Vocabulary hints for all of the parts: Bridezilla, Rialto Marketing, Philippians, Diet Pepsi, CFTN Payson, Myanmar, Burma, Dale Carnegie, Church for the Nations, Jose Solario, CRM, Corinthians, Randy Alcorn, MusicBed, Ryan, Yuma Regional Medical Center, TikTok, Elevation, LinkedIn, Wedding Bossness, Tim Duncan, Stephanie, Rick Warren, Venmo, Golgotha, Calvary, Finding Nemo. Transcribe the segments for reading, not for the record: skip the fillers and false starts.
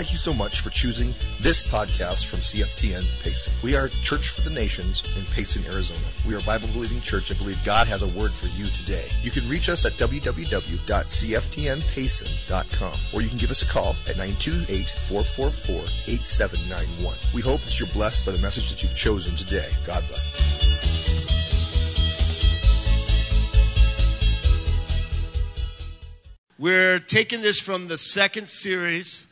Thank you so much for choosing this podcast from CFTN Payson. We are Church for the Nations in Payson, Arizona. We are a Bible-believing church and believe God has a word for you today. You can reach us at www.cftnpayson.com, or you can give us a call at 928-444-8791. We hope that you're blessed by the message that you've chosen today. God bless. We're taking this from the second series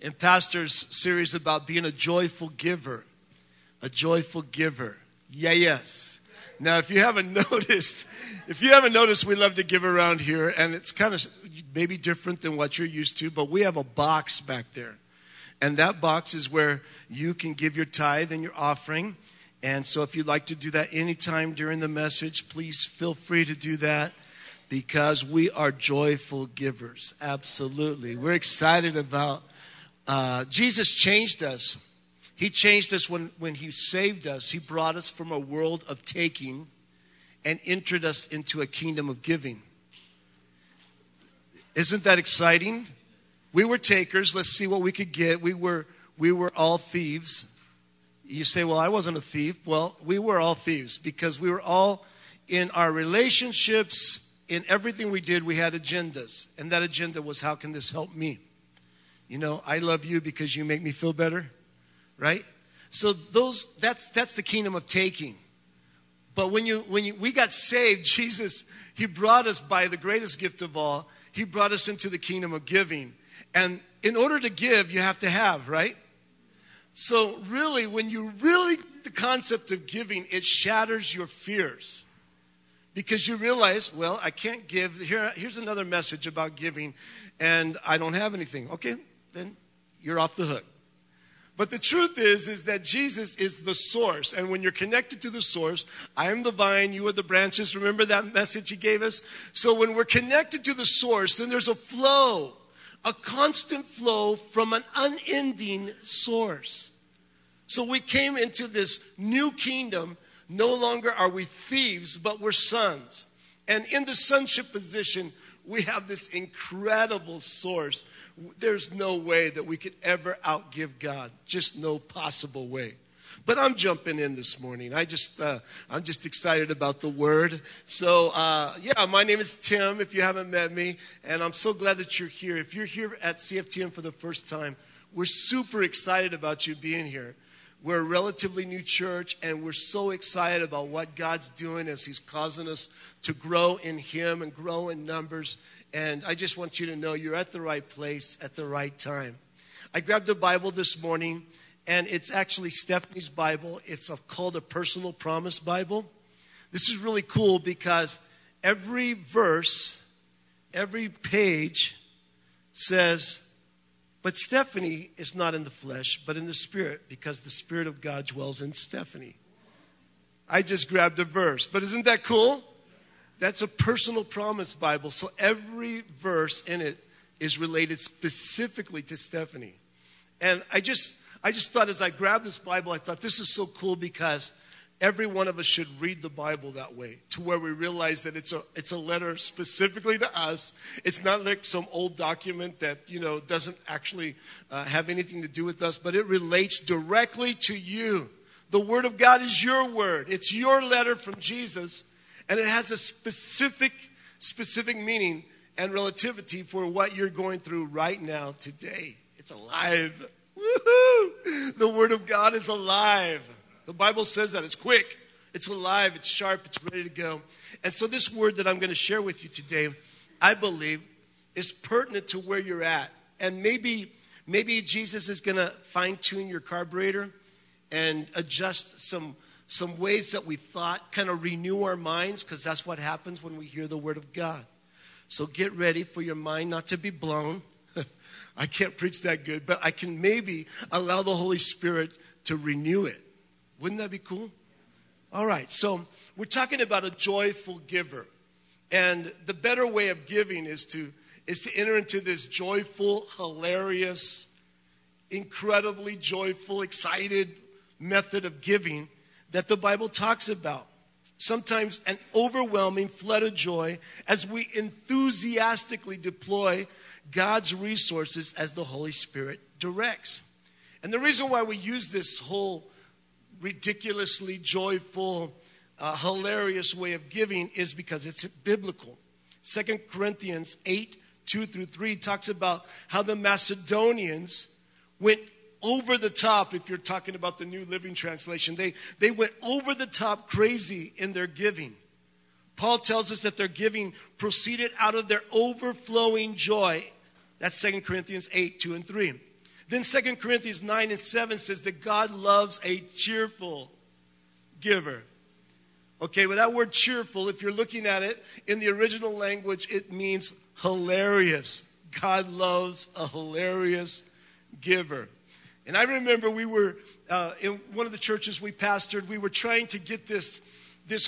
in Pastor's series about being a joyful giver. A joyful giver. Yeah, yes. Now, if you haven't noticed, we love to give around here, and it's kind of maybe different than what you're used to, but we have a box back there. And that box is where you can give your tithe and your offering. And so if you'd like to do that anytime during the message, please feel free to do that. Because we are joyful givers, absolutely. We're excited about, Jesus changed us. He changed us when he saved us. He brought us from a world of taking and entered us into a kingdom of giving. Isn't that exciting? We were takers. Let's see what we could get. We were all thieves. You say, well, I wasn't a thief. Well, we were all thieves because we were all in our relationships. In everything we did, we had agendas. And that agenda was, how can this help me? You know, I love you because you make me feel better, right? So that's the kingdom of taking. But when we got saved, Jesus, he brought us by the greatest gift of all. He brought us into the kingdom of giving. And in order to give, you have to have, right? So really, when you really get the concept of giving, it shatters your fears. Because you realize, well, I can't give. Here's another message about giving, and I don't have anything. Okay, then you're off the hook. But the truth is that Jesus is the source. And when you're connected to the source, I am the vine, you are the branches. Remember that message he gave us? So when we're connected to the source, then there's a flow, a constant flow from an unending source. So we came into this new kingdom. No longer are we thieves, but we're sons. And in the sonship position, we have this incredible source. There's no way that we could ever outgive God. Just no possible way. But I'm jumping in this morning. I'm just excited about the word. So, my name is Tim, if you haven't met me. And I'm so glad that you're here. If you're here at CFTN for the first time, we're super excited about you being here. We're a relatively new church, and we're so excited about what God's doing as he's causing us to grow in him and grow in numbers. And I just want you to know you're at the right place at the right time. I grabbed a Bible this morning, and it's actually Stephanie's Bible. It's called a Personal Promise Bible. This is really cool because every verse, every page says, but Stephanie is not in the flesh, but in the spirit, because the Spirit of God dwells in Stephanie. I just grabbed a verse, but isn't that cool? That's a Personal Promise Bible. So every verse in it is related specifically to Stephanie. And I just thought, as I grabbed this Bible, I thought this is so cool because every one of us should read the Bible that way, to where we realize that it's a letter specifically to us. It's not like some old document that, you know, doesn't actually have anything to do with us, but it relates directly to you. The Word of God is your word. It's your letter from Jesus, and it has a specific meaning and relativity for what you're going through right now today. It's alive. Woo-hoo! The Word of God is alive. The Bible says that. It's quick, it's alive, it's sharp, it's ready to go. And so this word that I'm going to share with you today, I believe, is pertinent to where you're at. And maybe Jesus is going to fine-tune your carburetor and adjust some ways that we thought, kind of renew our minds, because that's what happens when we hear the Word of God. So get ready for your mind not to be blown. I can't preach that good, but I can maybe allow the Holy Spirit to renew it. Wouldn't that be cool? All right, so we're talking about a joyful giver. And the better way of giving is to enter into this joyful, hilarious, incredibly joyful, excited method of giving that the Bible talks about. Sometimes an overwhelming flood of joy as we enthusiastically deploy God's resources as the Holy Spirit directs. And the reason why we use this whole ridiculously joyful, hilarious way of giving is because it's biblical. 2 Corinthians 8:2-3 talks about how the Macedonians went over the top. If you're talking about the New Living Translation, they went over the top crazy in their giving. Paul tells us that their giving proceeded out of their overflowing joy. That's 2 Corinthians 8:2-3. Then 2 Corinthians 9:7 says that God loves a cheerful giver. Okay, with that word cheerful, if you're looking at it in the original language, it means hilarious. God loves a hilarious giver. And I remember we were in one of the churches we pastored, we were trying to get this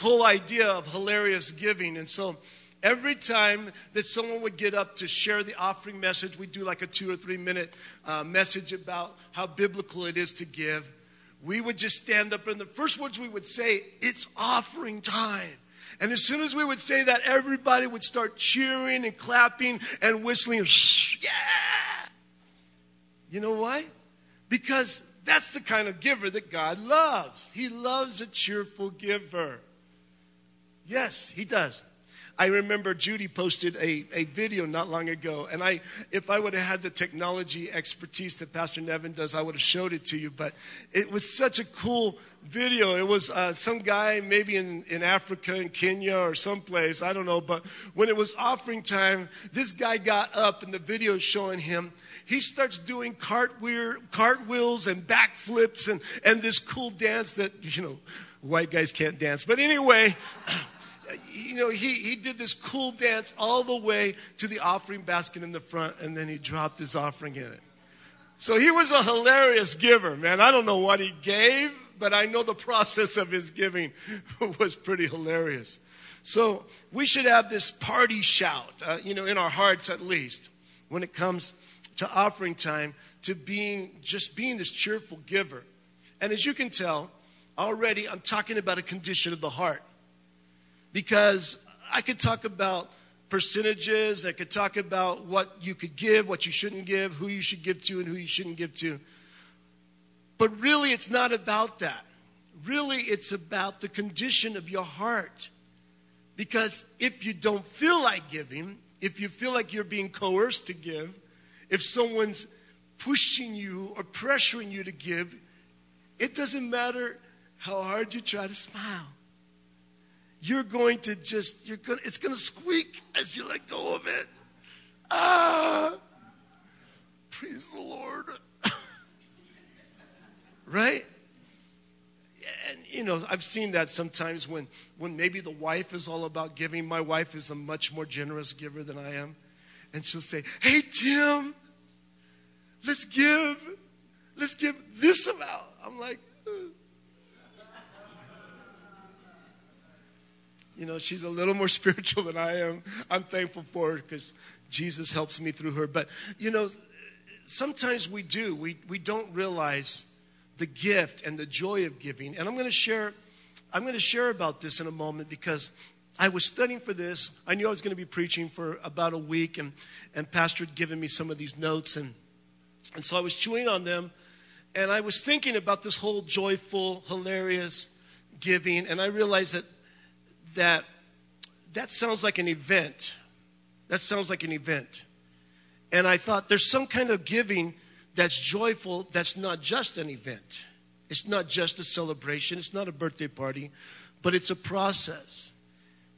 whole idea of hilarious giving. And so every time that someone would get up to share the offering message, we'd do like a 2 or 3 minute message about how biblical it is to give. We would just stand up, and the first words we would say, "It's offering time." And as soon as we would say that, everybody would start cheering and clapping and whistling. Yeah! You know why? Because that's the kind of giver that God loves. He loves a cheerful giver. Yes, He does. I remember Judy posted a video not long ago, and if I would have had the technology expertise that Pastor Nevin does, I would have showed it to you, but it was such a cool video. It was some guy maybe in Africa, in Kenya or someplace, I don't know, but when it was offering time, this guy got up and the video is showing him. He starts doing cartwheels and backflips and this cool dance that, you know, white guys can't dance. But anyway... You know, he did this cool dance all the way to the offering basket in the front, and then he dropped his offering in it. So he was a hilarious giver, man. I don't know what he gave, but I know the process of his giving was pretty hilarious. So we should have this party shout, you know, in our hearts at least, when it comes to offering time, to being this cheerful giver. And as you can tell, already I'm talking about a condition of the heart. Because I could talk about percentages, I could talk about what you could give, what you shouldn't give, who you should give to and who you shouldn't give to. But really, it's not about that. Really, it's about the condition of your heart. Because if you don't feel like giving, if you feel like you're being coerced to give, if someone's pushing you or pressuring you to give, it doesn't matter how hard you try to smile. It's going to squeak as you let go of it. Ah, praise the Lord. Right? And, you know, I've seen that sometimes when maybe the wife is all about giving. My wife is a much more generous giver than I am. And she'll say, "Hey, Tim, let's give. Let's give this amount." I'm like, you know, she's a little more spiritual than I am. I'm thankful for her because Jesus helps me through her. But, you know, sometimes we do. We don't realize the gift and the joy of giving. And I'm going to share about this in a moment because I was studying for this. I knew I was going to be preaching for about a week. And Pastor had given me some of these notes. And so I was chewing on them. And I was thinking about this whole joyful, hilarious giving. And I realized that sounds like an event. That sounds like an event. And I thought, there's some kind of giving that's joyful that's not just an event. It's not just a celebration. It's not a birthday party, but it's a process.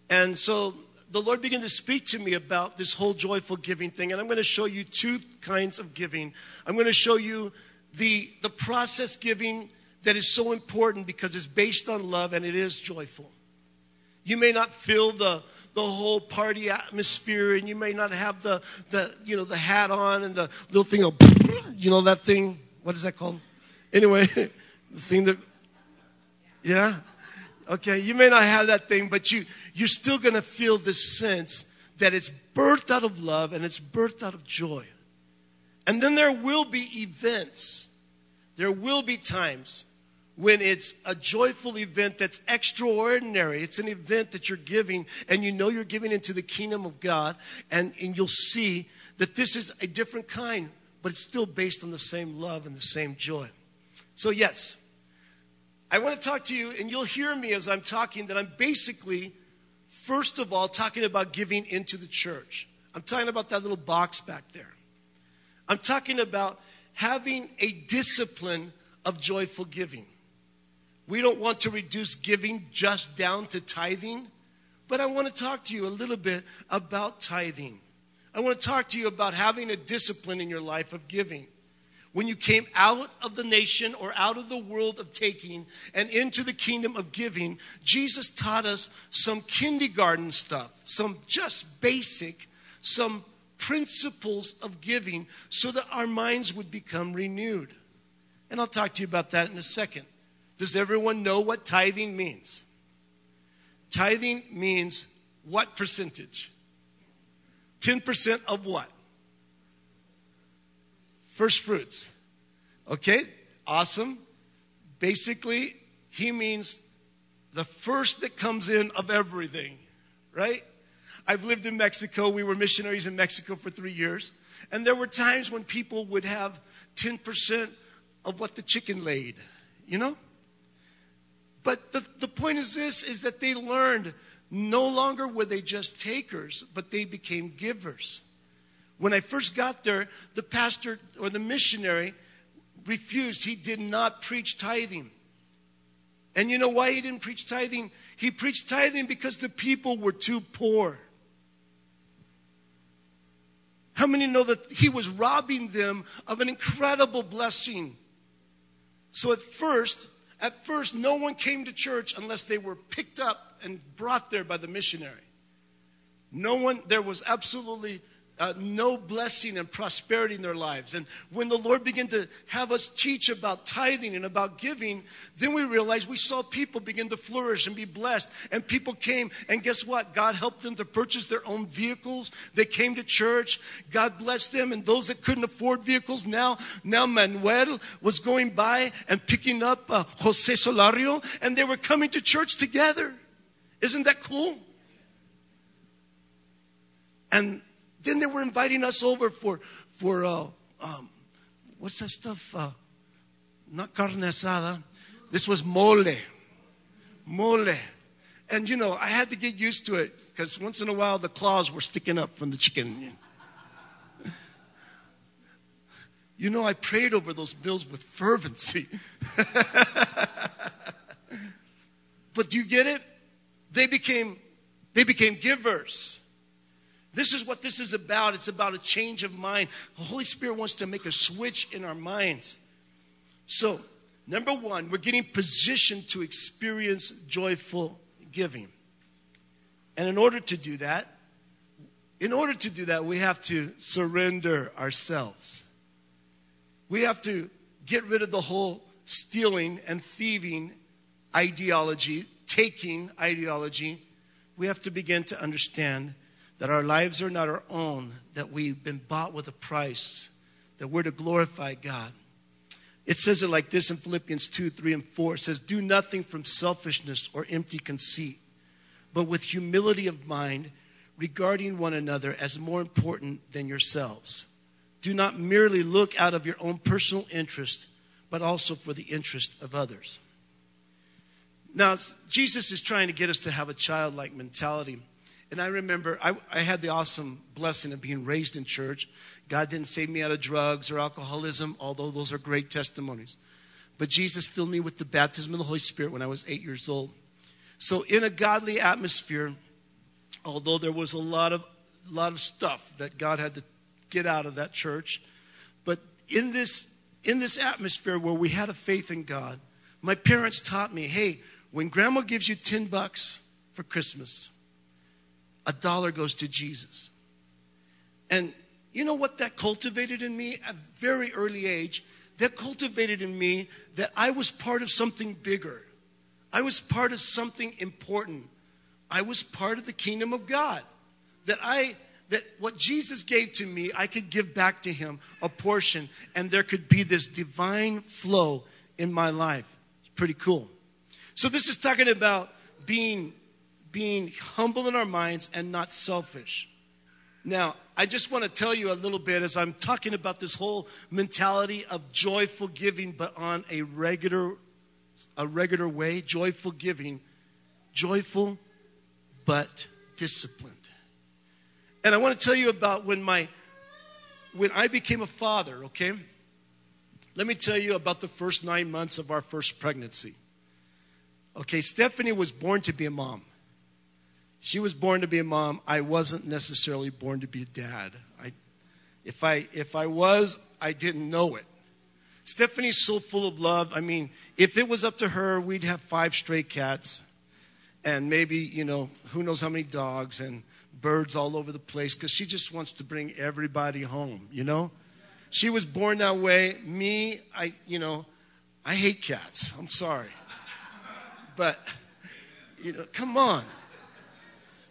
And so the Lord began to speak to me about this whole joyful giving thing. And I'm going to show you two kinds of giving. I'm going to show you the process giving that is so important because it's based on love and it is joyful. You may not feel the whole party atmosphere, and you may not have the hat on and the little thing of, you know, that thing. What is that called? Anyway, the thing that, yeah, okay. You may not have that thing, but you're still going to feel this sense that it's birthed out of love and it's birthed out of joy. And then there will be events. There will be times when it's a joyful event that's extraordinary. It's an event that you're giving, and you know you're giving into the kingdom of God, and you'll see that this is a different kind but it's still based on the same love and the same joy. So yes, I want to talk to you, and you'll hear me as I'm talking that I'm basically, first of all, talking about giving into the church. I'm talking about that little box back there. I'm talking about having a discipline of joyful giving. We don't want to reduce giving just down to tithing, but I want to talk to you a little bit about tithing. I want to talk to you about having a discipline in your life of giving. When you came out of the nation or out of the world of taking and into the kingdom of giving, Jesus taught us some kindergarten stuff, some just basic, some principles of giving so that our minds would become renewed. And I'll talk to you about that in a second. Does everyone know what tithing means? Tithing means what percentage? 10% of what? First fruits. Okay, awesome. Basically, he means the first that comes in of everything, right? I've lived in Mexico. We were missionaries in Mexico for 3 years. And there were times when people would have 10% of what the chicken laid, you know? But the point is this, is that they learned no longer were they just takers, but they became givers. When I first got there, the pastor or the missionary refused. He did not preach tithing. And you know why he didn't preach tithing? He preached tithing because the people were too poor. How many know that he was robbing them of an incredible blessing? So at first, no one came to church unless they were picked up and brought there by the missionary. No one, there was absolutely no blessing and prosperity in their lives. And when the Lord began to have us teach about tithing and about giving, then we realized we saw people begin to flourish and be blessed. And people came, and guess what? God helped them to purchase their own vehicles. They came to church. God blessed them. And those that couldn't afford vehicles, now Manuel was going by and picking up Jose Solario, and they were coming to church together. Isn't that cool? And then they were inviting us over for what's that stuff? Not carne asada. This was mole. And, you know, I had to get used to it because once in a while the claws were sticking up from the chicken. You know, I prayed over those meals with fervency. But do you get it? They became givers. This is what this is about. It's about a change of mind. The Holy Spirit wants to make a switch in our minds. So, number one, we're getting positioned to experience joyful giving. And in order to do that, we have to surrender ourselves. We have to get rid of the whole stealing and thieving ideology, taking ideology. We have to begin to understand that our lives are not our own, that we've been bought with a price, that we're to glorify God. It says it like this in Philippians 2, 3, and 4. It says, do nothing from selfishness or empty conceit, but with humility of mind, regarding one another as more important than yourselves. Do not merely look out of your own personal interest, but also for the interest of others. Now, Jesus is trying to get us to have a childlike mentality. And I remember I had the awesome blessing of being raised in church. God didn't save me out of drugs or alcoholism, although those are great testimonies. But Jesus filled me with the baptism of the Holy Spirit when I was 8 years old. So in a godly atmosphere, although there was a lot of stuff that God had to get out of that church, but in this atmosphere where we had a faith in God, my parents taught me, hey, when grandma gives you $10 for Christmas, $1 goes to Jesus. And you know what that cultivated in me at a very early age? That cultivated in me that I was part of something bigger. I was part of something important. I was part of the kingdom of God. That what Jesus gave to me, I could give back to him a portion, and there could be this divine flow in my life. It's pretty cool. So this is talking about being humble in our minds and not selfish. Now, I just want to tell you a little bit as I'm talking about this whole mentality of joyful giving, but on a regular way, joyful giving, joyful but disciplined. And I want to tell you about when I became a father, okay? Let me tell you about the first 9 months of our first pregnancy. Okay, Stephanie was born to be a mom. She was born to be a mom. I wasn't necessarily born to be a dad. If I was, I didn't know it. Stephanie's so full of love. I mean, if it was up to her, we'd have 5 stray cats and maybe, you know, who knows how many dogs and birds all over the place, because she just wants to bring everybody home, you know? She was born that way. Me, I hate cats. I'm sorry. But, you know, come on.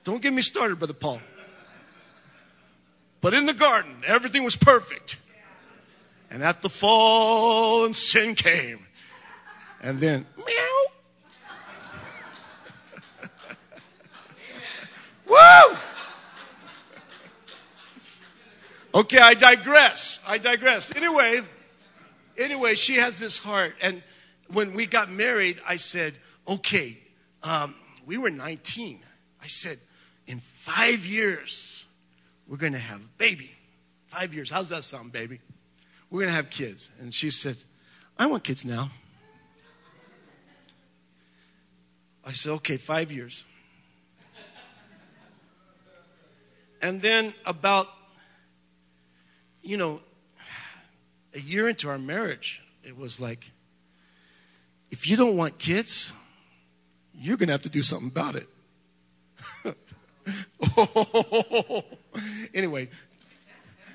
Don't get me started, Brother Paul. But in the garden, everything was perfect. And at the fall, and sin came. And then, meow. Woo! Okay, I digress. Anyway, she has this heart. And when we got married, I said, okay, we were 19. I said, in 5 years, we're going to have a baby. 5 years. How's that sound, baby? We're going to have kids. And she said, I want kids now. I said, okay, 5 years. And then about, you know, a year into our marriage, it was like, if you don't want kids, you're going to have to do something about it. Oh. Anyway,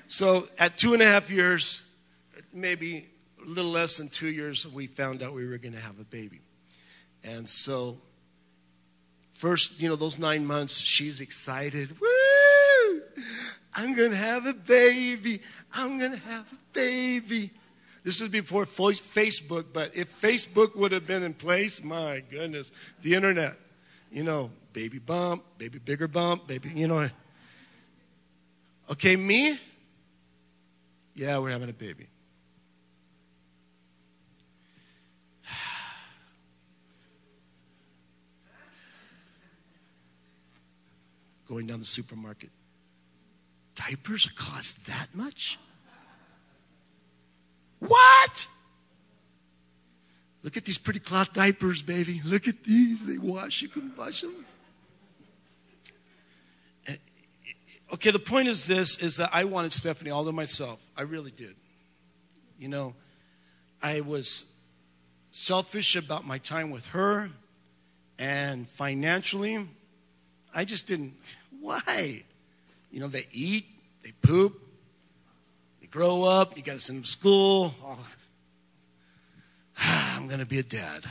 so at 2.5 years, maybe a little less than 2 years, we found out we were going to have a baby. And so first, you know, those 9 months, she's excited. Woo! I'm going to have a baby. I'm going to have a baby. This is before Facebook, but if Facebook would have been in place, my goodness, the internet, you know, baby bump, baby bigger bump, baby, you know. Okay, me? Yeah, we're having a baby. Going down the supermarket. Diapers cost that much? What? Look at these pretty cloth diapers, baby. Look at these. They wash. You can wash them. Okay, the point is this, is that I wanted Stephanie all to myself. I really did. You know, I was selfish about my time with her, and financially, I just didn't. Why? You know, they eat, they poop, they grow up, you got to send them to school. Oh, I'm going to be a dad.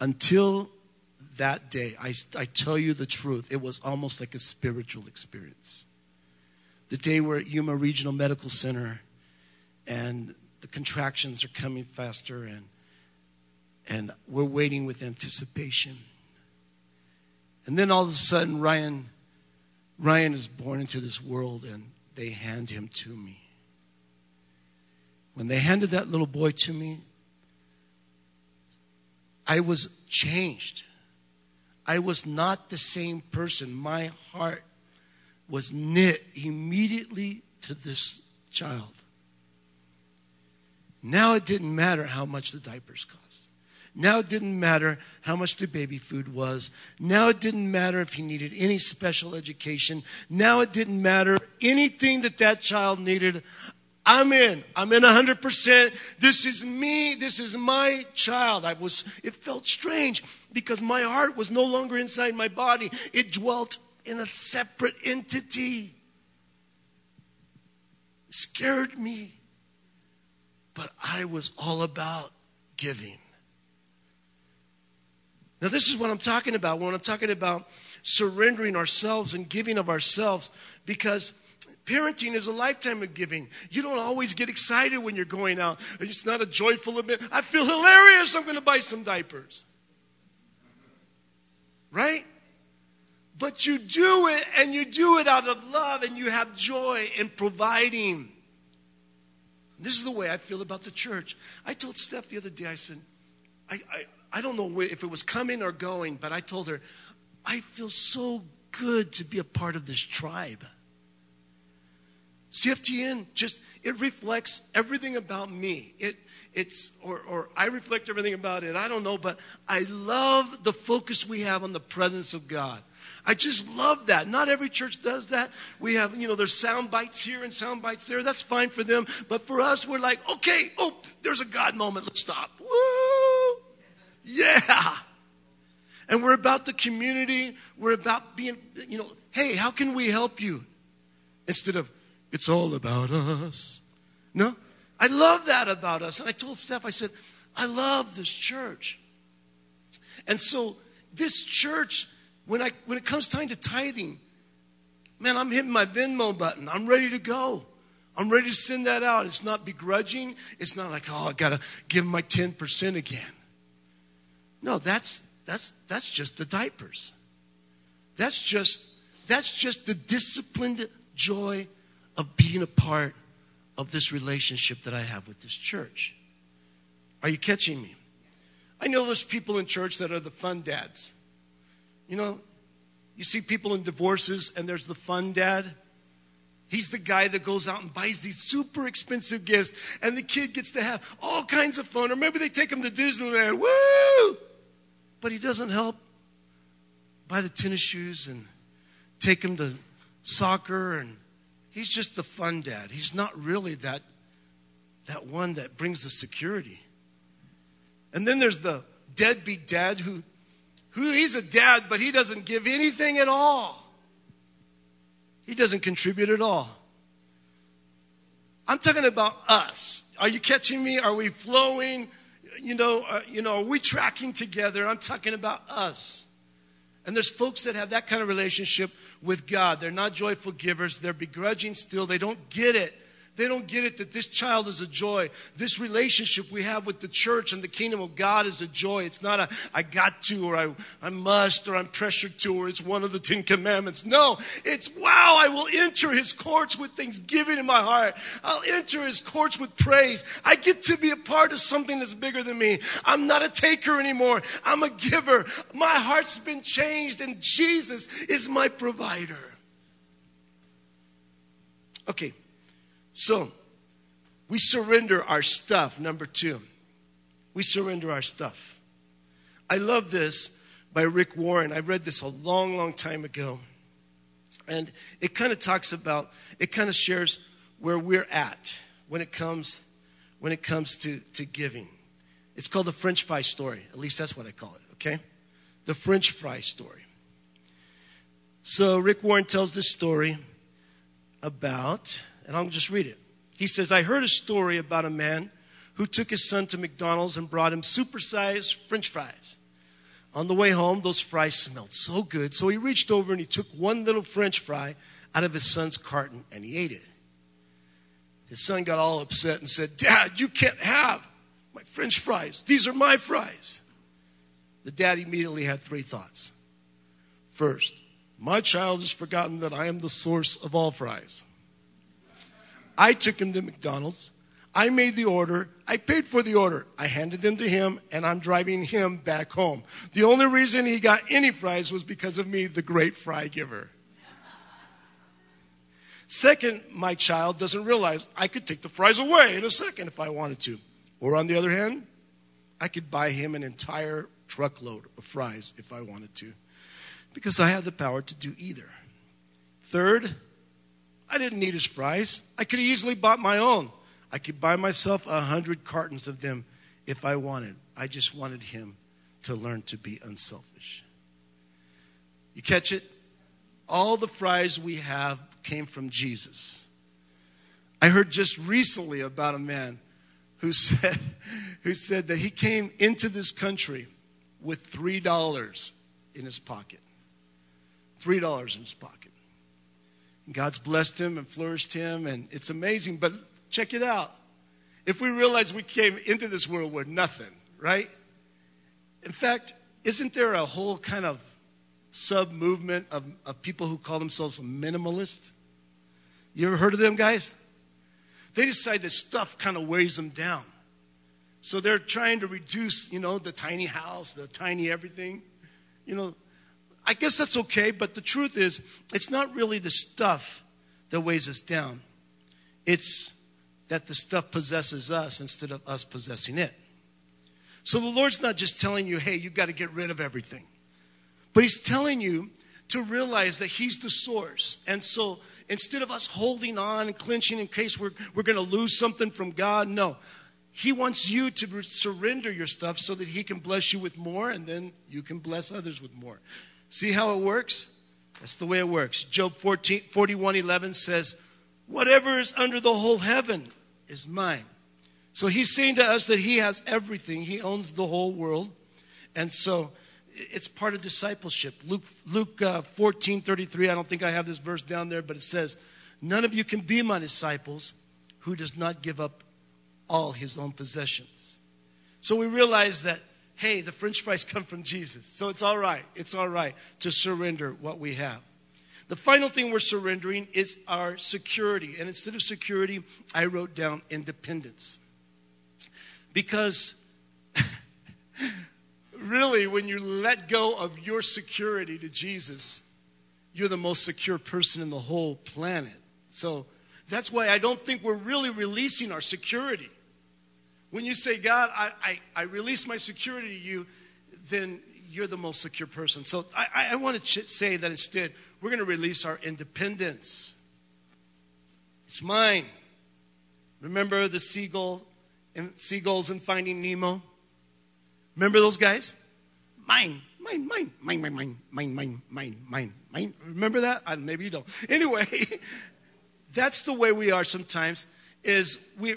Until that day, I tell you the truth, it was almost like a spiritual experience. The day we're at Yuma Regional Medical Center and the contractions are coming faster and we're waiting with anticipation. And then all of a sudden, Ryan is born into this world and they hand him to me. When they handed that little boy to me, I was changed. I was not the same person. My heart was knit immediately to this child. Now it didn't matter how much the diapers cost. Now it didn't matter how much the baby food was. Now it didn't matter if he needed any special education. Now it didn't matter anything that child needed. I'm in. I'm in 100%. This is me. This is my child. It felt strange because my heart was no longer inside my body. It dwelt in a separate entity. It scared me. But I was all about giving. Now, this is what I'm talking about when I'm talking about surrendering ourselves and giving of ourselves, because parenting is a lifetime of giving. You don't always get excited when you're going out. It's not a joyful event. I feel hilarious. I'm going to buy some diapers. Right? But you do it, and you do it out of love, and you have joy in providing. This is the way I feel about the church. I told Steph the other day, I said, I don't know if it was coming or going, but I told her, I feel so good to be a part of this tribe. CFTN it reflects everything about me. It's I reflect everything about it. I don't know, but I love the focus we have on the presence of God. I just love that. Not every church does that. We have, there's sound bites here and sound bites there. That's fine for them. But for us, we're like, okay, there's a God moment. Let's stop. Woo! Yeah. And we're about the community. We're about being, hey, how can we help you? Instead of, it's all about us. No? I love that about us. And I told Steph, I said, I love this church. And so this church, when it comes time to tithing, man, I'm hitting my Venmo button. I'm ready to go. I'm ready to send that out. It's not begrudging. It's not like, I got to give my 10% again. No, that's just the diapers. That's just the disciplined joy of being a part of this relationship that I have with this church. Are you catching me? I know there's people in church that are the fun dads. You see people in divorces and there's the fun dad. He's the guy that goes out and buys these super expensive gifts and the kid gets to have all kinds of fun. Or maybe they take him to Disneyland. Woo! But he doesn't help buy the tennis shoes and take him to soccer. And he's just the fun dad. He's not really that one that brings the security. And then there's the deadbeat dad who he's a dad, but he doesn't give anything at all. He doesn't contribute at all. I'm talking about us. Are you catching me? Are we flowing? Are we tracking together? I'm talking about us. And there's folks that have that kind of relationship with God. They're not joyful givers. They're begrudging still. They don't get it. They don't get it that this child is a joy. This relationship we have with the church and the kingdom of God is a joy. It's not I got to, or I must, or I'm pressured to, or it's one of the 10 commandments. No, it's, wow, I will enter his courts with thanksgiving in my heart. I'll enter his courts with praise. I get to be a part of something that's bigger than me. I'm not a taker anymore. I'm a giver. My heart's been changed, and Jesus is my provider. Okay. So, we surrender our stuff, number 2. We surrender our stuff. I love this by Rick Warren. I read this a long, long time ago. And it kind of talks about, it kind of shares where we're at when it comes to giving. It's called the French fry story. At least that's what I call it, okay? The French fry story. So, Rick Warren tells this story about... And I'll just read it. He says, I heard a story about a man who took his son to McDonald's and brought him supersized French fries. On the way home, those fries smelled so good. So he reached over and he took one little French fry out of his son's carton and he ate it. His son got all upset and said, Dad, you can't have my French fries. These are my fries. The dad immediately had 3 thoughts. First, my child has forgotten that I am the source of all fries. I took him to McDonald's. I made the order. I paid for the order. I handed them to him, and I'm driving him back home. The only reason he got any fries was because of me, the great fry giver. Second, my child doesn't realize I could take the fries away in a second if I wanted to. Or on the other hand, I could buy him an entire truckload of fries if I wanted to, because I have the power to do either. Third, I didn't need his fries. I could have easily bought my own. I could buy myself 100 cartons of them if I wanted. I just wanted him to learn to be unselfish. You catch it? All the fries we have came from Jesus. I heard just recently about a man who said that he came into this country with $3 in his pocket. $3 in his pocket. God's blessed him and flourished him, and it's amazing. But check it out. If we realize we came into this world with nothing, right? In fact, isn't there a whole kind of sub-movement of people who call themselves minimalists. You ever heard of them, guys? They decide that stuff kind of weighs them down. So they're trying to reduce, the tiny house, the tiny everything. I guess that's okay, but the truth is, it's not really the stuff that weighs us down. It's that the stuff possesses us instead of us possessing it. So the Lord's not just telling you, hey, you've got to get rid of everything. But He's telling you to realize that He's the source. And so instead of us holding on and clinching in case we're going to lose something from God, no. He wants you to surrender your stuff so that He can bless you with more, and then you can bless others with more. See how it works? That's the way it works. Job 41:11 says, whatever is under the whole heaven is mine. So He's saying to us that He has everything. He owns the whole world. And so it's part of discipleship. Luke 14:33, I don't think I have this verse down there, but it says, none of you can be my disciples who does not give up all his own possessions. So we realize that, hey, the french fries come from Jesus. So it's all right. It's all right to surrender what we have. The final thing we're surrendering is our security. And instead of security, I wrote down independence. Because really, when you let go of your security to Jesus, you're the most secure person in the whole planet. So that's why I don't think we're really releasing our security. When you say, God, I release my security to you, then you're the most secure person. So I want to say that instead, we're going to release our independence. It's mine. Remember the seagulls in Finding Nemo? Remember those guys? Mine, mine, mine, mine, mine, mine, mine, mine, mine, mine, mine. Remember that? Maybe you don't. Anyway, that's the way we are sometimes, is we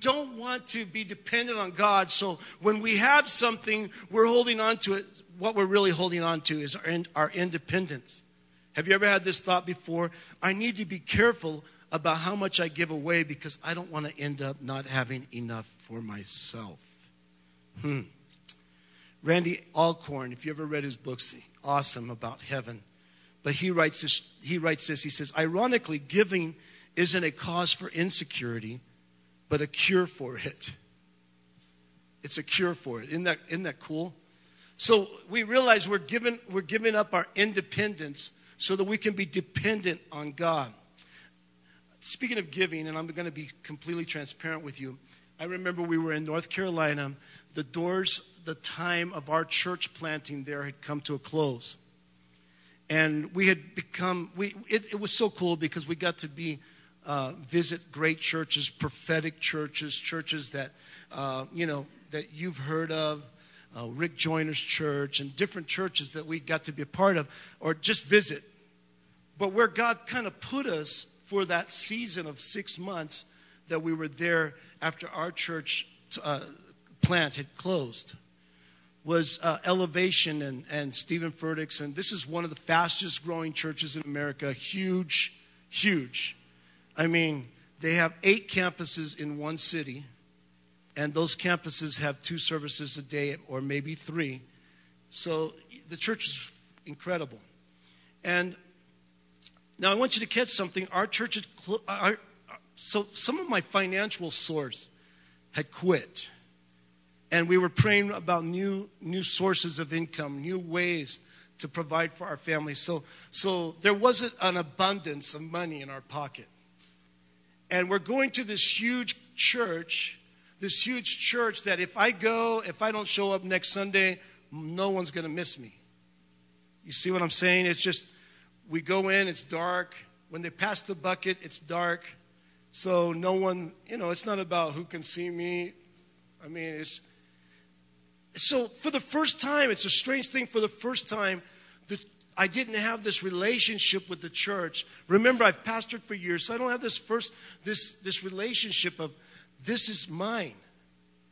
don't want to be dependent on God. So when we have something, we're holding on to it. What we're really holding on to is our independence. Have you ever had this thought before? I need to be careful about how much I give away because I don't want to end up not having enough for myself. Randy Alcorn, if you ever read his books, awesome about heaven. But he writes this. He says, ironically, giving isn't a cause for insecurity, but a cure for it. It's a cure for it. Isn't that cool? So we realize we're giving up our independence so that we can be dependent on God. Speaking of giving, and I'm going to be completely transparent with you, I remember we were in North Carolina. The time of our church planting there had come to a close. And we had become, it was so cool because we got to visit great churches, prophetic churches, churches that, that you've heard of, Rick Joyner's church, and different churches that we got to be a part of or just visit. But where God kind of put us for that season of 6 months that we were there after our church plant had closed was Elevation and Stephen Furtick's. And this is one of the fastest growing churches in America. Huge, huge. I mean, they have 8 campuses in one city. And those campuses have 2 services a day or maybe 3. So the church is incredible. And now I want you to catch something. Our church is so some of my financial source had quit. And we were praying about new sources of income, new ways to provide for our families. So there wasn't an abundance of money in our pocket. And we're going to this huge church that if I don't show up next Sunday, no one's going to miss me. You see what I'm saying? It's just, we go in, it's dark. When they pass the bucket, it's dark. So no one, it's not about who can see me. I mean, so for the first time, it's a strange thing. For the first time, I didn't have this relationship with the church. Remember, I've pastored for years, so I don't have this relationship of this is mine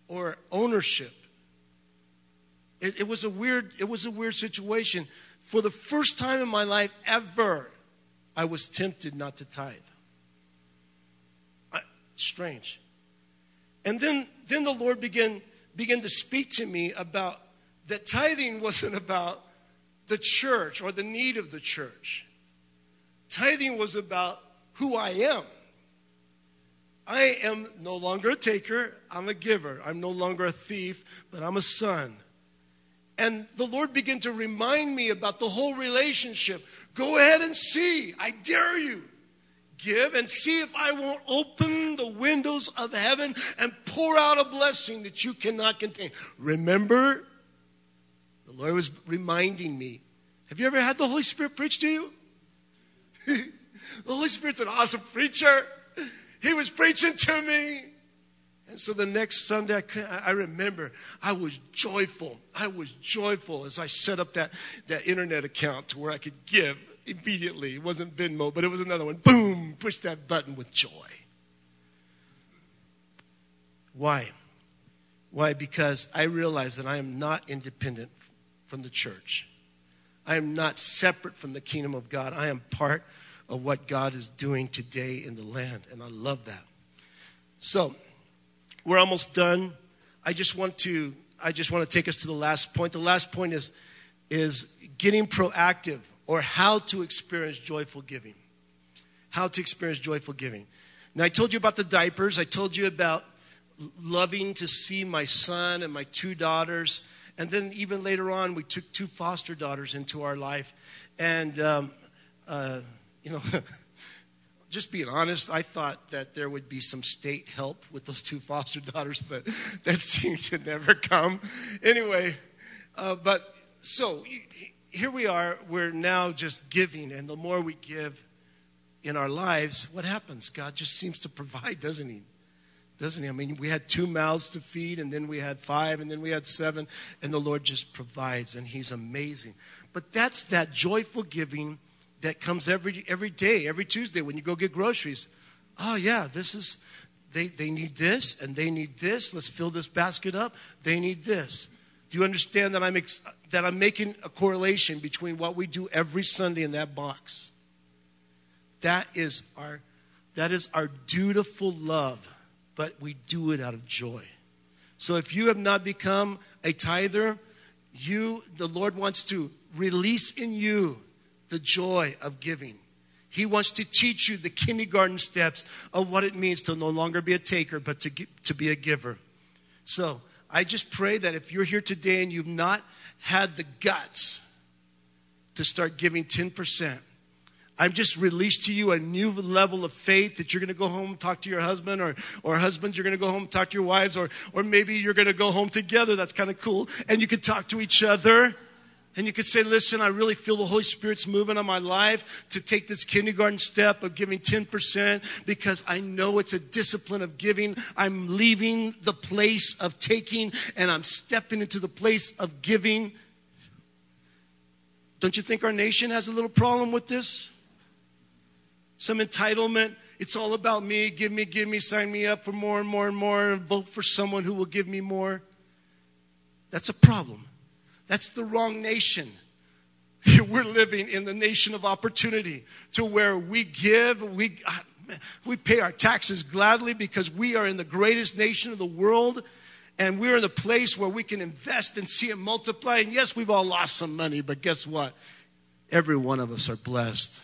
or ownership. It was a weird situation. For the first time in my life ever, I was tempted not to tithe. Strange. And then the Lord began to speak to me about that tithing wasn't about the church or the need of the church. Tithing was about who I am. I am no longer a taker, I'm a giver. I'm no longer a thief, but I'm a son. And the Lord began to remind me about the whole relationship. Go ahead and see. I dare you. Give and see if I won't open the windows of heaven and pour out a blessing that you cannot contain. Remember, the Lord was reminding me. Have you ever had the Holy Spirit preach to you? The Holy Spirit's an awesome preacher. He was preaching to me. And so the next Sunday, I remember I was joyful. I was joyful as I set up that internet account to where I could give immediately. It wasn't Venmo, but it was another one. Boom, push that button with joy. Why? Why? Because I realized that I am not independent from the church. I am not separate from the kingdom of God. I am part of what God is doing today in the land, and I love that. So we're almost done. I just want to take us to the last point. The last point is getting proactive, or how to experience joyful giving. How to experience joyful giving. Now, I told you about the diapers. I told you about loving to see my son and my two daughters. And then even later on, we took two foster daughters into our life. And, just being honest, I thought that there would be some state help with those two foster daughters, but that seems to never come. Anyway, here we are. We're now just giving, and the more we give in our lives, what happens? God just seems to provide, doesn't he? Doesn't he? I mean, we had 2 mouths to feed, and then we had 5, and then we had 7, and the Lord just provides, and he's amazing. But that's that joyful giving that comes every day, every Tuesday when you go get groceries. Oh, yeah, this is, they need this, and they need this. Let's fill this basket up. They need this. Do you understand that I'm making a correlation between what we do every Sunday in that box? That is our dutiful love, but we do it out of joy. So if you have not become a tither, the Lord wants to release in you the joy of giving. He wants to teach you the kindergarten steps of what it means to no longer be a taker, but to be a giver. So I just pray that if you're here today and you've not had the guts to start giving 10%, I'm just released to you a new level of faith that you're going to go home and talk to your husband, or husbands, you're going to go home and talk to your wives, or maybe you're going to go home together. That's kind of cool. And you can talk to each other. And you could say, listen, I really feel the Holy Spirit's moving on my life to take this kindergarten step of giving 10% because I know it's a discipline of giving. I'm leaving the place of taking and I'm stepping into the place of giving. Don't you think our nation has a little problem with this? Some entitlement. It's all about me. Give me, give me. Sign me up for more and more and more. Vote for someone who will give me more. That's a problem. That's the wrong nation. We're living in the nation of opportunity, to where we give, we pay our taxes gladly because we are in the greatest nation of the world, and we're in a place where we can invest and see it multiply. And yes, we've all lost some money, but guess what? Every one of us are blessed.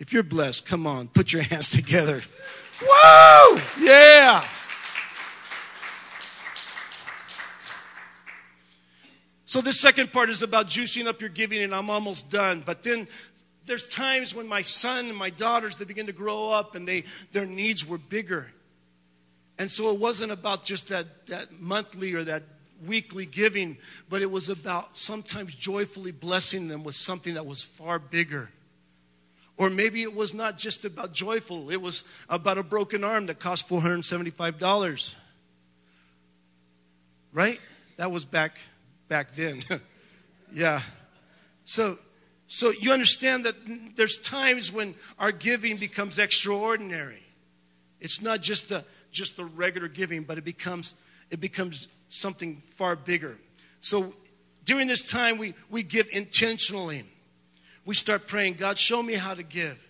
If you're blessed, come on, put your hands together. Woo! Yeah! So this second part is about juicing up your giving, and I'm almost done. But then there's times when my son and my daughters, they begin to grow up, and their needs were bigger. And so it wasn't about just that monthly or that weekly giving, but it was about sometimes joyfully blessing them with something that was far bigger. Or maybe it was not just about joyful. It was about a broken arm that cost $475. Right? That was back then. Yeah. So you understand that there's times when our giving becomes extraordinary. It's not just the regular giving, but it becomes something far bigger. So during this time we give intentionally. We start praying, God, show me how to give.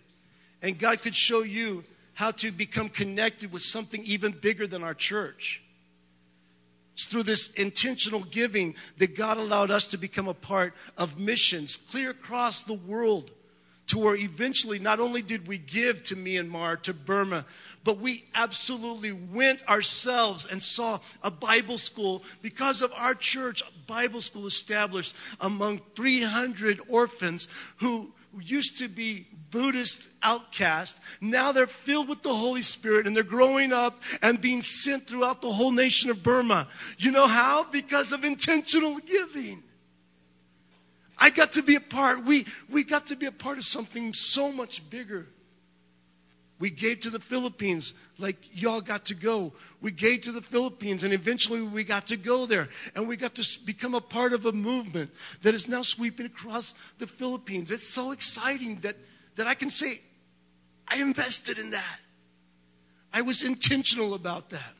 And God could show you how to become connected with something even bigger than our church. It's through this intentional giving that God allowed us to become a part of missions clear across the world, to where eventually not only did we give to Myanmar, to Burma, but we absolutely went ourselves and saw a Bible school because of our church, a Bible school established among 300 orphans who used to be Buddhist outcasts. Now they're filled with the Holy Spirit and they're growing up and being sent throughout the whole nation of Burma. You know how? Because of intentional giving. I got to be a part. We got to be a part of something so much bigger. We gave to the Philippines like y'all got to go. We gave to the Philippines and eventually we got to go there. And we got to become a part of a movement that is now sweeping across the Philippines. It's so exciting that I can say, I invested in that. I was intentional about that.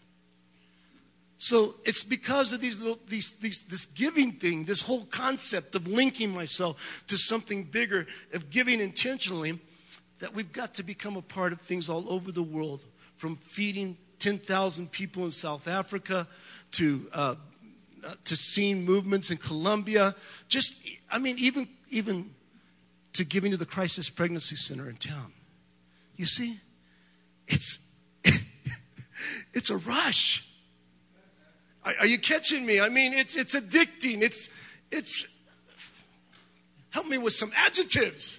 So it's because of this giving thing, this whole concept of linking myself to something bigger, of giving intentionally, that we've got to become a part of things all over the world, from feeding 10,000 people in South Africa to seeing movements in Colombia. Even to giving to the crisis pregnancy center in town. You see, it's a rush. Are you catching me? I mean, it's addicting. It's help me with some adjectives.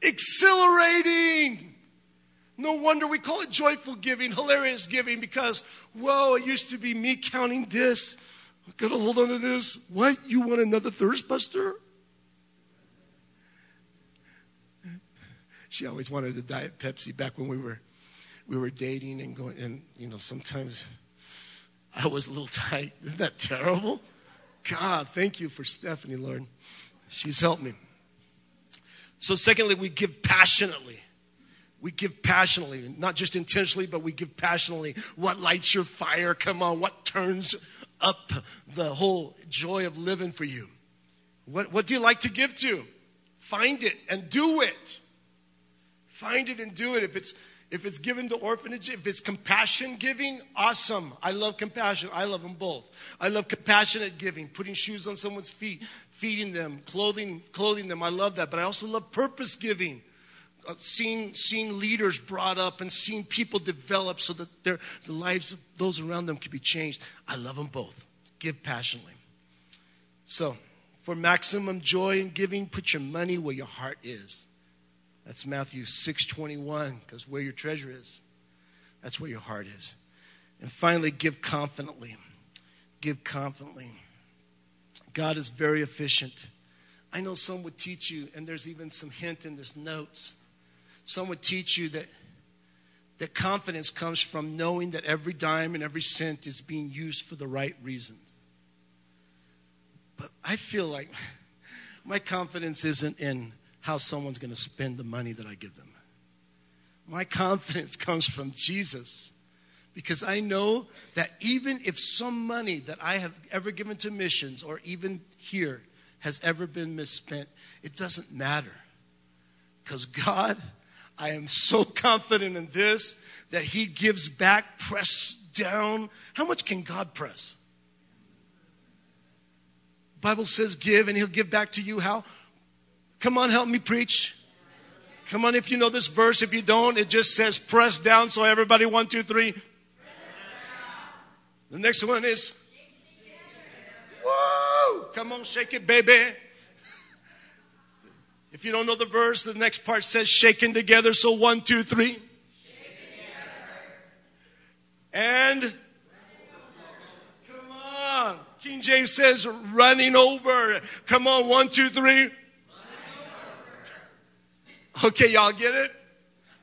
Exhilarating. No wonder we call it joyful giving, hilarious giving, because, whoa, it used to be me counting this. I've got to hold on to this. What? You want another thirst buster? She always wanted a Diet Pepsi back when we were dating and going, and sometimes I was a little tight. Isn't that terrible? God, thank you for Stephanie, Lord. She's helped me. So secondly, we give passionately. We give passionately, not just intentionally, but we give passionately. What lights your fire? Come on, what turns up the whole joy of living for you? What do you like to give to? Find it and do it. Find it and do it. If it's given to orphanage, if it's compassion giving, awesome. I love compassion. I love them both. I love compassionate giving, putting shoes on someone's feet, feeding them, clothing them. I love that. But I also love purpose giving, seeing leaders brought up and seeing people develop so that the lives of those around them can be changed. I love them both. Give passionately. So for maximum joy in giving, put your money where your heart is. That's Matthew 6:21, because where your treasure is, that's where your heart is. And finally, give confidently. Give confidently. God is very efficient. I know some would teach you, and there's even some hint in this notes, some would teach you that confidence comes from knowing that every dime and every cent is being used for the right reasons. But I feel like my confidence isn't in how someone's going to spend the money that I give them. My confidence comes from Jesus, because I know that even if some money that I have ever given to missions or even here has ever been misspent, it doesn't matter. Because God, I am so confident in this, that He gives back, pressed down. How much can God press? The Bible says give and He'll give back to you how? Come on, help me preach. Come on, if you know this verse. If you don't, it just says press down. So everybody, 1, 2, 3. Press down. The next one is, woo! Come on, shake it, baby. If you don't know the verse, the next part says shaken together. So 1, 2, 3. Shaken together. And come on, King James says running over. Come on, 1, 2, 3. Okay, y'all get it?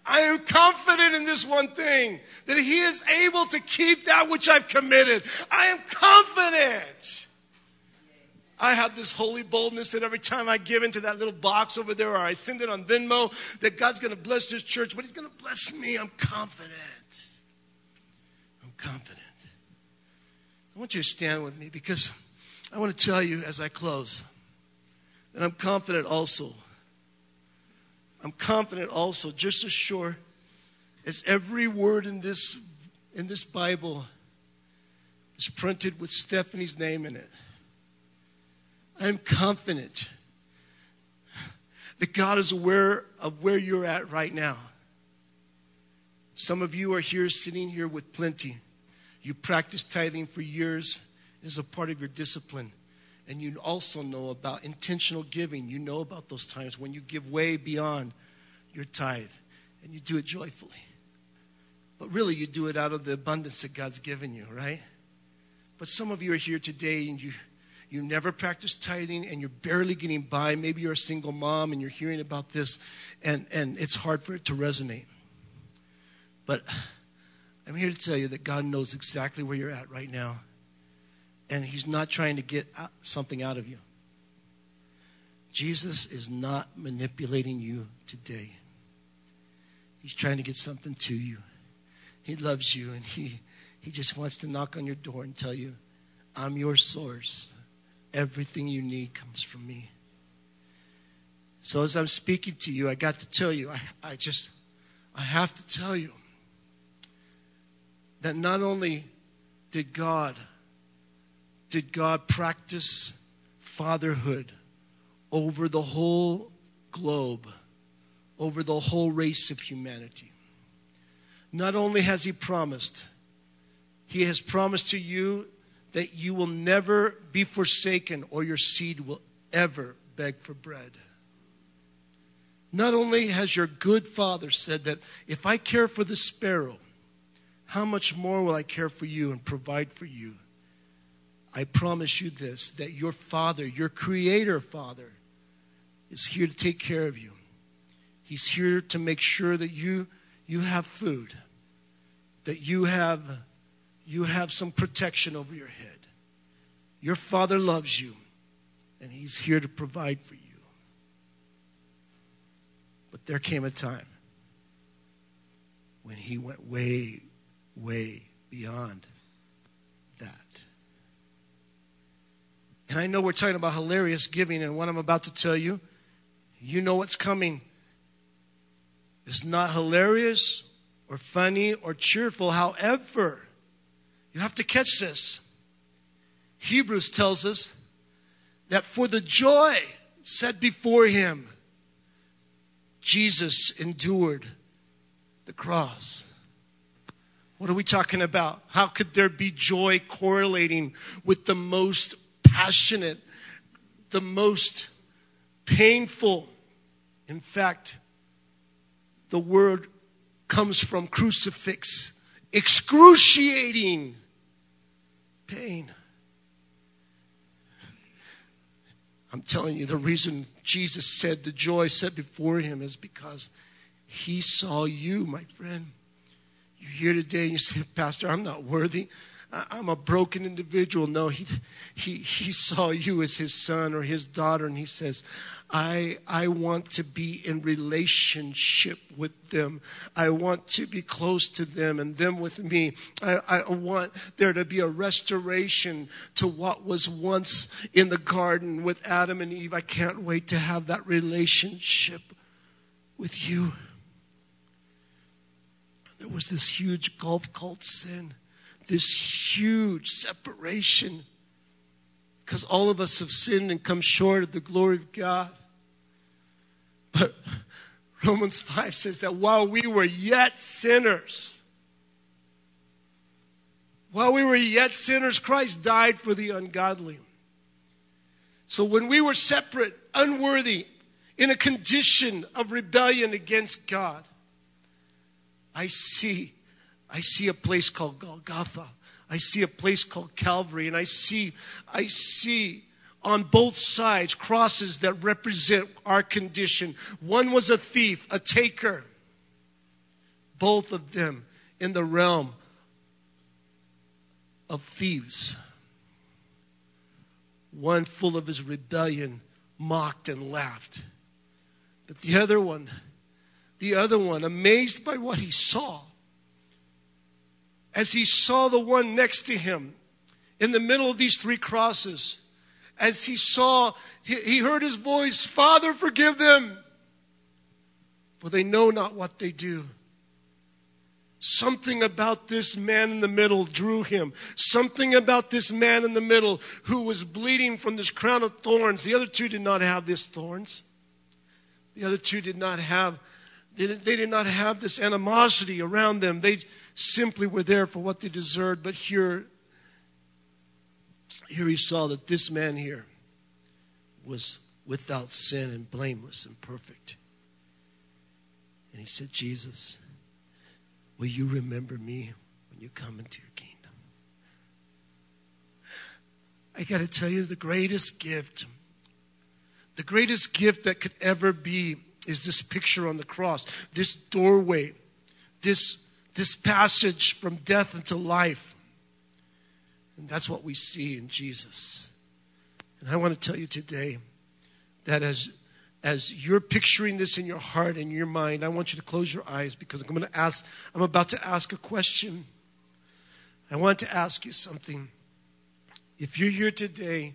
I am confident in this one thing, that He is able to keep that which I've committed. I am confident. I have this holy boldness that every time I give into that little box over there, or I send it on Venmo, that God's going to bless this church, but He's going to bless me. I'm confident. I'm confident. I want you to stand with me, because I want to tell you as I close that I'm confident also. I'm confident also, just as sure as every word in this Bible is printed with Stephanie's name in it. I'm confident that God is aware of where you're at right now. Some of you are here sitting here with plenty. You practice tithing for years as a part of your discipline. And you also know about intentional giving. You know about those times when you give way beyond your tithe. And you do it joyfully. But really, you do it out of the abundance that God's given you, right? But some of you are here today and you never practiced tithing and you're barely getting by. Maybe you're a single mom and you're hearing about this and it's hard for it to resonate. But I'm here to tell you that God knows exactly where you're at right now. And he's not trying to get something out of you. Jesus is not manipulating you today. He's trying to get something to you. He loves you and he just wants to knock on your door and tell you, I'm your source. Everything you need comes from me. So as I'm speaking to you, I got to tell you, I have to tell you that not only did God practice fatherhood over the whole globe, over the whole race of humanity. Not only has he promised, he has promised to you that you will never be forsaken or your seed will ever beg for bread. Not only has your good father said that if I care for the sparrow, how much more will I care for you and provide for you? I promise you this, that your Father, your Creator Father, is here to take care of you. He's here to make sure that you have food, that you have some protection over your head. Your Father loves you, and He's here to provide for you. But there came a time when He went way, way beyond that. And I know we're talking about hilarious giving, and what I'm about to tell you, you know what's coming. It's not hilarious or funny or cheerful. However, you have to catch this. Hebrews tells us that for the joy set before him, Jesus endured the cross. What are we talking about? How could there be joy correlating with the most passionate, the most painful? In fact, the word comes from crucifix, excruciating pain. I'm telling you, the reason Jesus said the joy set before him is because he saw you, my friend. You're here today and you say, Pastor, I'm not worthy. I'm a broken individual. No, he saw you as his son or his daughter, and he says, I want to be in relationship with them. I want to be close to them and them with me. I want there to be a restoration to what was once in the garden with Adam and Eve. I can't wait to have that relationship with you. There was this huge gulf called sin. This huge separation, because all of us have sinned and come short of the glory of God. But Romans 5 says that while we were yet sinners, Christ died for the ungodly. So when we were separate, unworthy, in a condition of rebellion against God, I see a place called Golgotha. I see a place called Calvary. And I see on both sides crosses that represent our condition. One was a thief, a taker. Both of them in the realm of thieves. One full of his rebellion, mocked and laughed. But the other one, amazed by what he saw, as he saw the one next to him in the middle of these three crosses, as he saw, he heard his voice, Father, forgive them, for they know not what they do. Something about this man in the middle drew him. Something about this man in the middle who was bleeding from this crown of thorns. The other two did not have these thorns. The other two did not have, they did not have this animosity around them. They simply were there for what they deserved. But here he saw that this man here was without sin and blameless and perfect. And he said, Jesus, will you remember me when you come into your kingdom? I got to tell you, the greatest gift that could ever be is this picture on the cross, this doorway, this passage from death into life. And that's what we see in Jesus. And I want to tell you today that as you're picturing this in your heart and your mind, I want you to close your eyes because I'm about to ask a question. I want to ask you something. If you're here today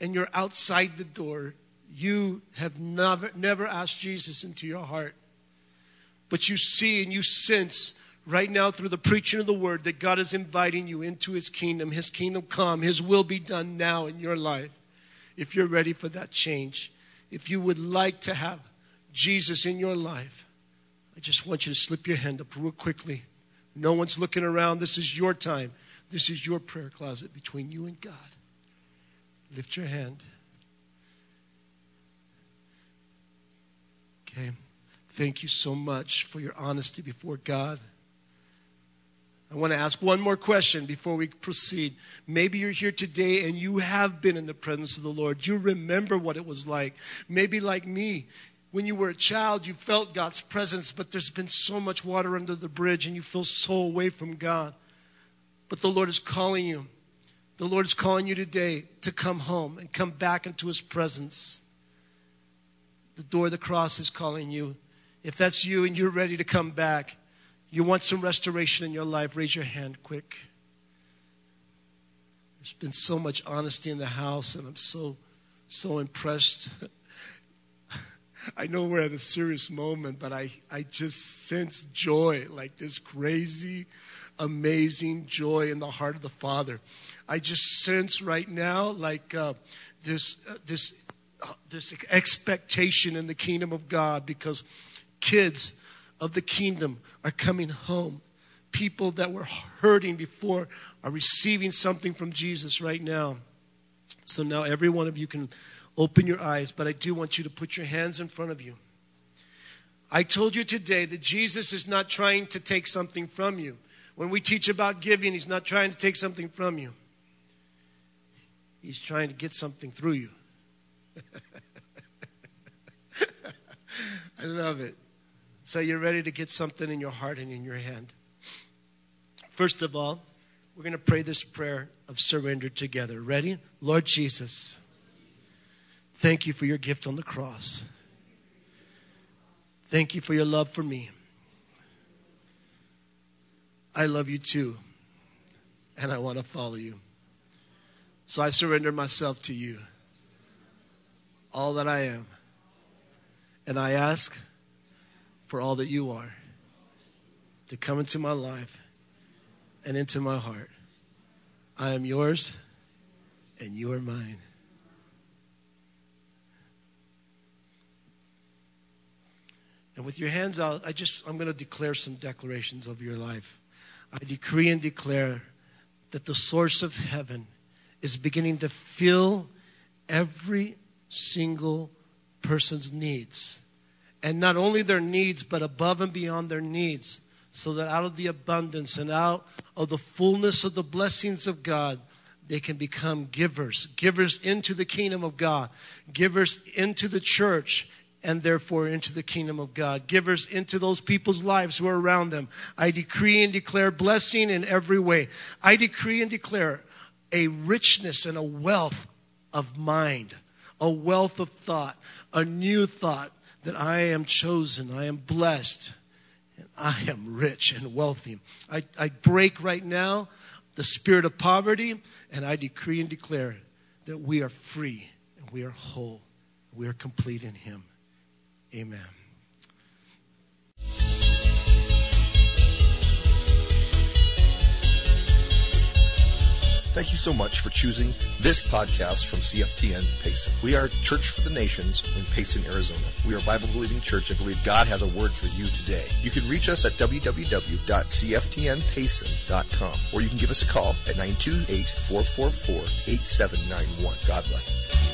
and you're outside the door, you have never asked Jesus into your heart. But you see and you sense right now through the preaching of the word that God is inviting you into his kingdom come, his will be done now in your life. If you're ready for that change, if you would like to have Jesus in your life, I just want you to slip your hand up real quickly. No one's looking around. This is your time. This is your prayer closet between you and God. Lift your hand. Okay. Thank you so much for your honesty before God. I want to ask one more question before we proceed. Maybe you're here today and you have been in the presence of the Lord. You remember what it was like. Maybe like me, when you were a child, you felt God's presence, but there's been so much water under the bridge and you feel so away from God. But the Lord is calling you. The Lord is calling you today to come home and come back into his presence. The door of the cross is calling you. If that's you and you're ready to come back, you want some restoration in your life, raise your hand quick. There's been so much honesty in the house, and I'm so impressed. I know we're at a serious moment, but I just sense joy, like this crazy, amazing joy in the heart of the Father. I just sense right now like this expectation in the kingdom of God because kids of the kingdom are coming home. People that were hurting before are receiving something from Jesus right now. So now every one of you can open your eyes, but I do want you to put your hands in front of you. I told you today that Jesus is not trying to take something from you. When we teach about giving, he's not trying to take something from you. He's trying to get something through you. I love it. So you're ready to get something in your heart and in your hand. First of all, we're going to pray this prayer of surrender together. Ready? Lord Jesus, thank you for your gift on the cross. Thank you for your love for me. I love you too, and I want to follow you. So I surrender myself to you, all that I am. And I ask for all that you are to come into my life and into my heart. I am yours and you are mine. And with your hands out, I'm going to declare some declarations of your life. I decree and declare that the source of heaven is beginning to fill every single person's needs. And not only their needs, but above and beyond their needs. So that out of the abundance and out of the fullness of the blessings of God, they can become givers. Givers into the kingdom of God. Givers into the church and therefore into the kingdom of God. Givers into those people's lives who are around them. I decree and declare blessing in every way. I decree and declare a richness and a wealth of mind. A wealth of thought. A new thought. That I am chosen, I am blessed, and I am rich and wealthy. I break right now the spirit of poverty, and I decree and declare that we are free, and we are whole, and we are complete in him. Amen. Thank you so much for choosing this podcast from CFTN Payson. We are Church for the Nations in Payson, Arizona. We are a Bible-believing church and believe God has a word for you today. You can reach us at www.cftnpayson.com or you can give us a call at 928-444-8791. God bless you.